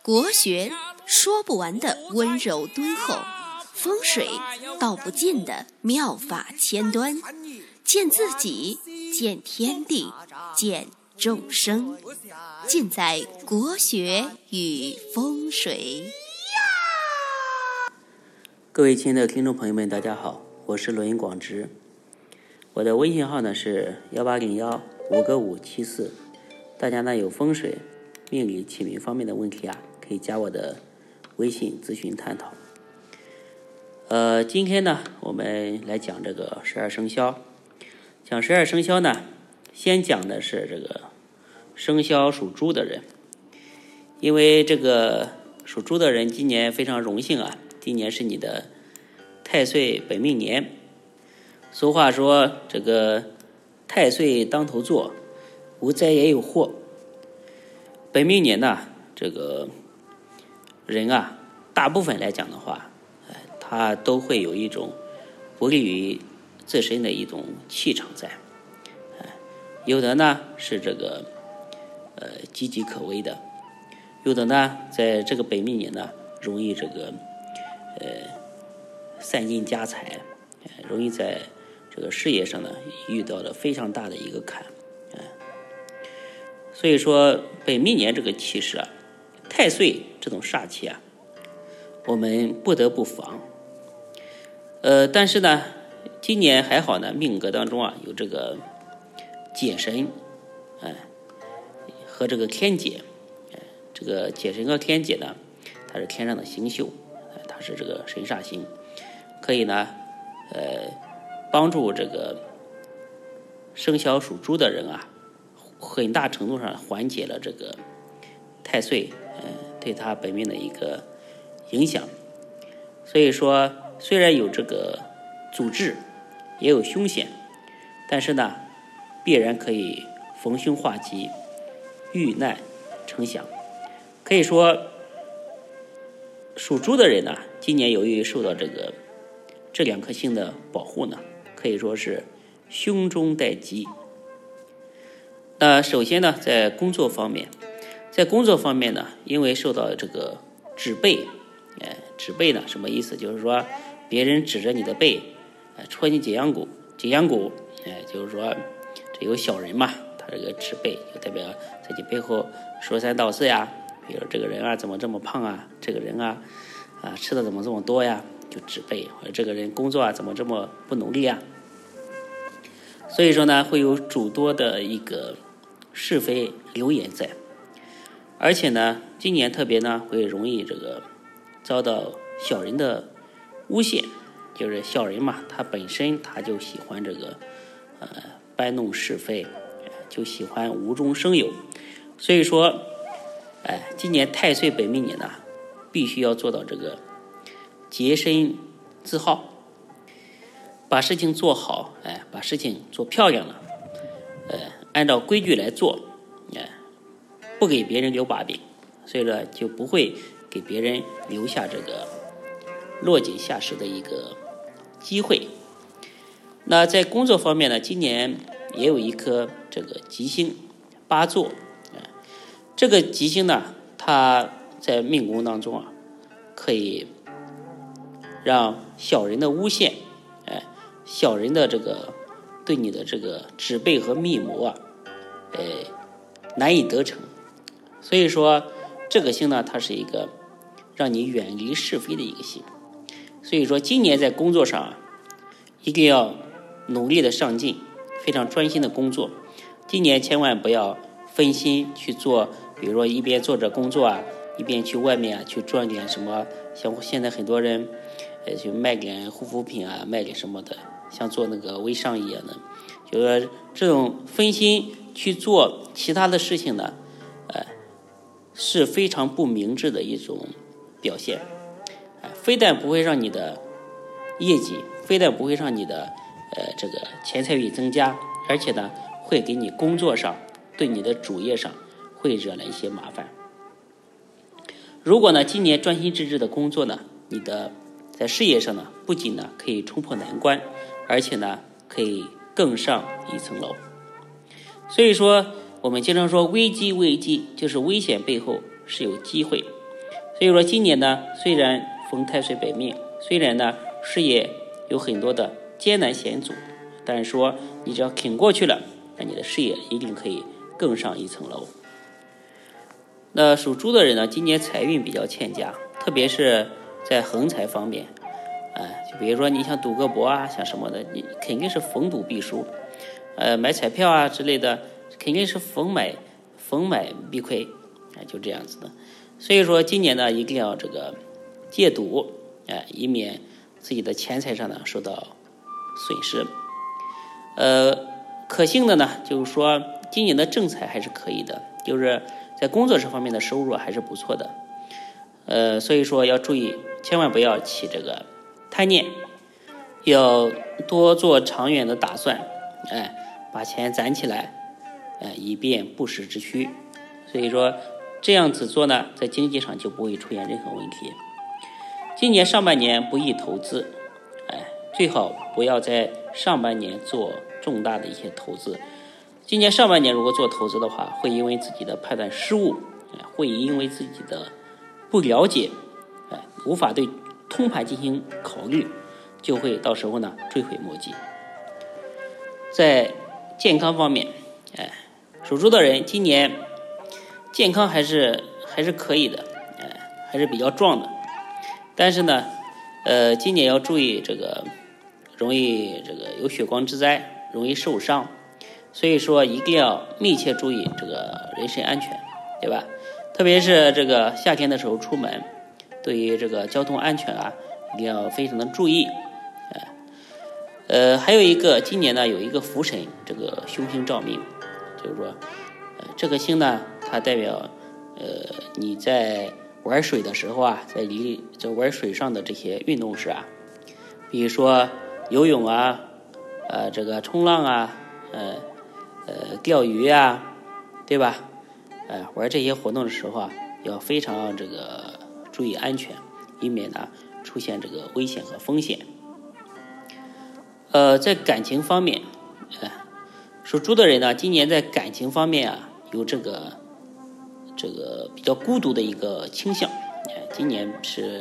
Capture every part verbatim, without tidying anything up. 国学说不完的温柔敦厚，风水道不尽的妙法千端，见自己，见天地，见众生，尽在国学与风水。各位亲爱的听众朋友们，大家好，我是罗云广直，我的微信号呢是一八零一五五七四，大家呢有风水、命理、起名方面的问题啊，可以加我的微信咨询探讨。呃，今天呢，我们来讲这个十二生肖。讲十二生肖呢，先讲的是这个生肖属猪的人，因为这个属猪的人今年非常荣幸啊，今年是你的太岁本命年。俗话说这个太岁当头坐，无灾也有祸。本命年呢，这个人啊，大部分来讲的话，他都会有一种不利于自身的一种气场在，有的呢是这个呃岌岌可危的，有的呢在这个本命年呢容易这个呃散尽家财，容易在这个事业上呢遇到了非常大的一个坎。所以说本命年这个气势啊，太岁这种煞气啊，我们不得不防。呃，但是呢，今年还好呢，命格当中啊有这个解神，哎，和这个天解，哎，这个解神和天解呢，它是天上的星宿，哎，它是这个神煞星，可以呢，呃，帮助这个生肖属猪的人啊。很大程度上缓解了这个太岁，呃，对他本命的一个影响。所以说，虽然有这个阻滞，也有凶险，但是呢，必然可以逢凶化吉，遇难成祥。可以说，属猪的人呢，今年由于受到这个这两颗星的保护呢，可以说是凶中带吉。那首先呢，在工作方面，在工作方面呢，因为受到这个指背，哎，指背呢什么意思？就是说别人指着你的背，哎，戳你脊梁骨，脊梁骨，哎，就是说这有小人嘛，他这个指背就代表在你背后说三道四呀，比如这个人啊怎么这么胖啊，这个人啊啊吃的怎么这么多呀，就指背，或者这个人工作啊怎么这么不努力啊。所以说呢，会有诸多的一个是非流言在，而且呢，今年特别呢会容易这个遭到小人的诬陷，就是小人嘛，他本身他就喜欢这个呃搬弄是非，就喜欢无中生有。所以说，哎，今年太岁本命年呢，必须要做到这个洁身自好，把事情做好，哎，把事情做漂亮了，呃，按照规矩来做，哎，不给别人留把柄，所以呢就不会给别人留下这个落井下石的一个机会。那在工作方面呢，今年也有一颗这个吉星八座，哎，这个吉星呢，它在命宫当中啊，可以让小人的诬陷，小人的这个对你的这个指背和密谋啊，呃，难以得逞。所以说，这个星呢，它是一个让你远离是非的一个星。所以说，今年在工作上啊，一定要努力的上进，非常专心的工作。今年千万不要分心去做，比如说一边做着工作啊，一边去外面啊去赚点什么，像现在很多人。呃，去卖点护肤品啊，卖点什么的，像做那个微商一样的，就是说这种分心去做其他的事情呢，呃，是非常不明智的一种表现，呃，非但不会让你的业绩，非但不会让你的呃这个钱财运增加，而且呢，会给你工作上对你的主业上会惹来一些麻烦。如果呢，今年专心致志的工作呢，你的在事业上呢，不仅呢可以冲破难关，而且呢可以更上一层楼。所以说，我们经常说危机慰藉，就是危险背后是有机会。所以说今年呢，虽然逢太岁本命，虽然呢事业有很多的艰难险阻，但是说你只要挺过去了，那你的事业一定可以更上一层楼。那属猪的人呢，今年财运比较欠佳，特别是在横财方面，哎，就比如说你想赌个博啊，想什么的，你肯定是逢赌必输，呃，买彩票啊之类的，肯定是逢买逢买必亏，哎，就这样子的。所以说今年呢，一定要这个戒赌，哎，以免自己的钱财上呢受到损失。呃，可幸的呢，就是说今年的正财还是可以的，就是在工作这方面的收入还是不错的。呃，所以说要注意，千万不要起这个贪念，要多做长远的打算，哎，把钱攒起来，哎，以便不时之需。所以说这样子做呢，在经济上就不会出现任何问题。今年上半年不宜投资，哎，最好不要在上半年做重大的一些投资。今年上半年如果做投资的话，会因为自己的判断失误，会因为自己的不了解，无法对通盘进行考虑，就会到时候呢追悔莫及。在健康方面，哎，属猪的人今年健康还是还是可以的，哎，还是比较壮的。但是呢，呃，今年要注意这个容易这个有血光之灾，容易受伤。所以说一定要密切注意这个人身安全，对吧？特别是这个夏天的时候出门，对于这个交通安全啊，一定要非常的注意。呃，还有一个，今年呢有一个福神，这个凶星照命，就是说，呃，这个星呢，它代表，呃，你在玩水的时候啊，在离在玩水上的这些运动时啊，比如说游泳啊，呃，这个冲浪啊，呃。呃，钓鱼啊，对吧？呃，玩这些活动的时候啊，要非常这个注意安全，以免呢出现这个危险和风险。呃，在感情方面，呃，属猪的人呢，今年在感情方面啊，有这个这个比较孤独的一个倾向，呃、今年是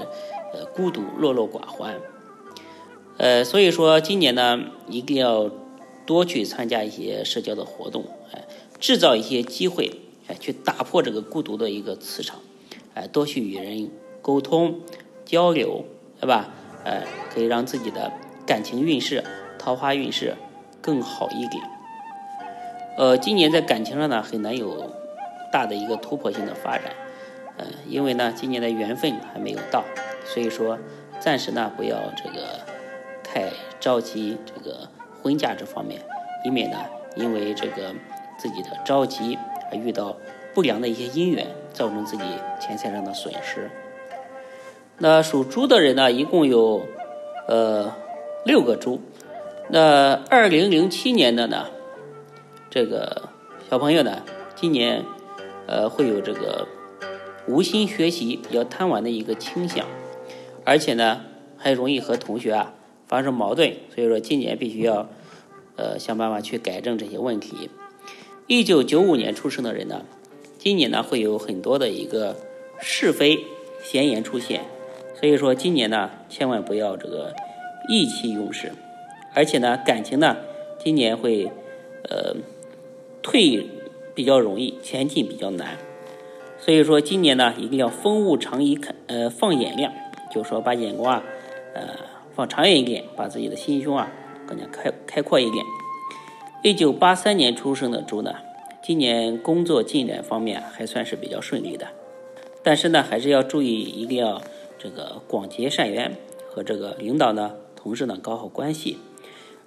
呃孤独落落寡欢，呃，所以说今年呢，一定要多去参加一些社交的活动，哎，制造一些机会，哎，去打破这个孤独的一个磁场，哎，多去与人沟通交流，对吧？哎，可以让自己的感情运势、桃花运势更好一点。呃，今年在感情上呢，很难有大的一个突破性的发展，呃，因为呢，今年的缘分还没有到，所以说暂时呢，不要这个太着急这个婚嫁这方面，以免呢因为这个自己的着急而遇到不良的一些姻缘，造成自己钱财上的损失。那属猪的人呢，一共有呃六个猪。那二零零七年的呢，这个小朋友呢，今年呃会有这个无心学习、比较贪玩的一个倾向，而且呢还容易和同学啊发生矛盾，所以说今年必须要，呃，想办法去改正这些问题。一九九五年出生的人呢，今年呢会有很多的一个是非闲言出现，所以说今年呢千万不要这个意气用事，而且呢感情呢今年会，呃，退比较容易，前进比较难，所以说今年呢一定要风物长宜看，呃，放眼量，就是说把眼光啊，呃。放长远一点，把自己的心胸啊更加开开阔一点。一九八三年出生的猪呢，今年工作进展方面还算是比较顺利的，但是呢，还是要注意，一定要这个广结善缘，和这个领导呢、同事呢搞好关系，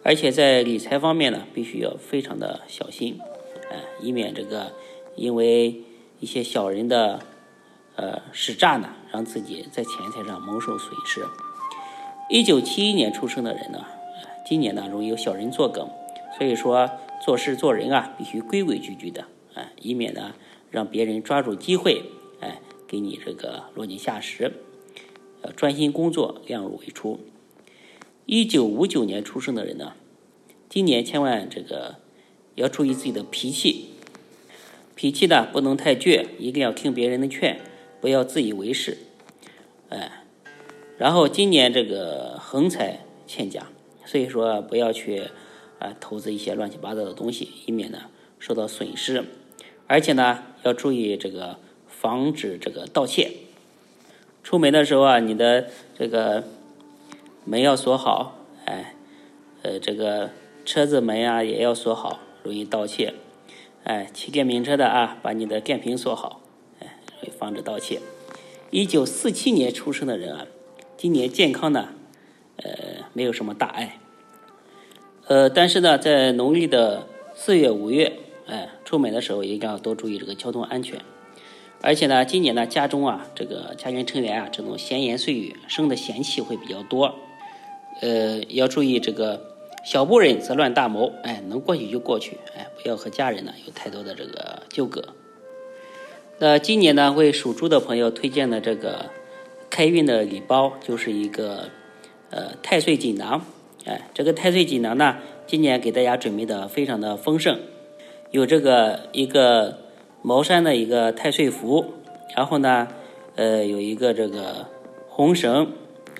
而且在理财方面呢，必须要非常的小心，哎、呃，以免这个因为一些小人的呃使诈呢，让自己在钱财上蒙受损失。一九七一年出生的人呢，今年呢容易有小人作梗，所以说做事做人啊必须规规矩矩的，哎，以免呢让别人抓住机会，哎，给你这个落井下石。呃，专心工作，量入为出。一九五九年出生的人呢，今年千万这个要注意自己的脾气，脾气呢不能太倔，一定要听别人的劝，不要自以为是，哎。然后今年这个横财欠佳，所以说不要去啊投资一些乱七八糟的东西，以免呢受到损失。而且呢要注意这个防止这个盗窃。出门的时候啊，你的这个门要锁好，哎，呃，这个车子门啊也要锁好，容易盗窃。哎，骑电瓶车的啊，把你的电瓶锁好，哎，防止盗窃。一九四七年出生的人啊，今年健康呢，呃，没有什么大碍。呃，但是呢，在农历的四月、五月，哎，出门的时候一定要多注意这个交通安全。而且呢，今年呢，家中啊，这个家庭成员啊，这种闲言碎语、生的嫌气会比较多。呃，要注意这个。小不忍则乱大谋，哎，能过去就过去，哎，不要和家人呢有太多的这个纠葛。那今年呢，为属猪的朋友推荐的这个开运的礼包就是一个呃太岁锦囊，哎，这个太岁锦囊呢，今年给大家准备的非常的丰盛，有这个一个茅山的一个太岁符，然后呢，呃，有一个这个红绳，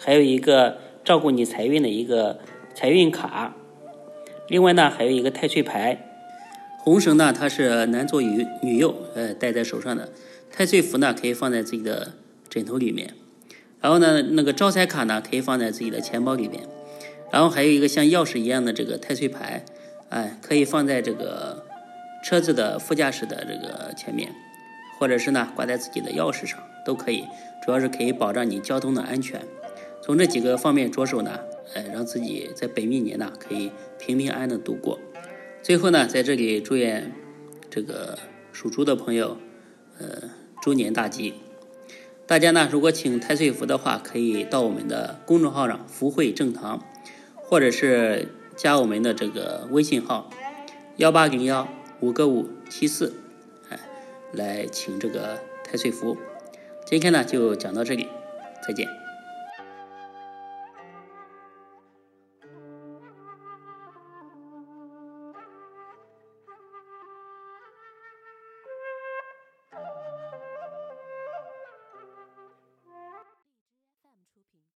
还有一个照顾你财运的一个。财运卡，另外呢还有一个太岁牌，红绳呢它是男左女女右，呃戴在手上的，太岁符呢可以放在自己的枕头里面，然后呢那个招财卡呢可以放在自己的钱包里面，然后还有一个像钥匙一样的这个太岁牌，哎、呃、可以放在这个车子的副驾驶的这个前面，或者是呢挂在自己的钥匙上都可以，主要是可以保障你交通的安全。从这几个方面着手呢。呃，让自己在本命年呢可以平平安安的度过。最后呢，在这里祝愿这个属猪的朋友，呃，猪年大吉。大家呢，如果请太岁符的话，可以到我们的公众号上“福慧正堂”，或者是加我们的这个微信号幺八零幺五个五七四，哎，来请这个太岁符。今天呢就讲到这里，再见。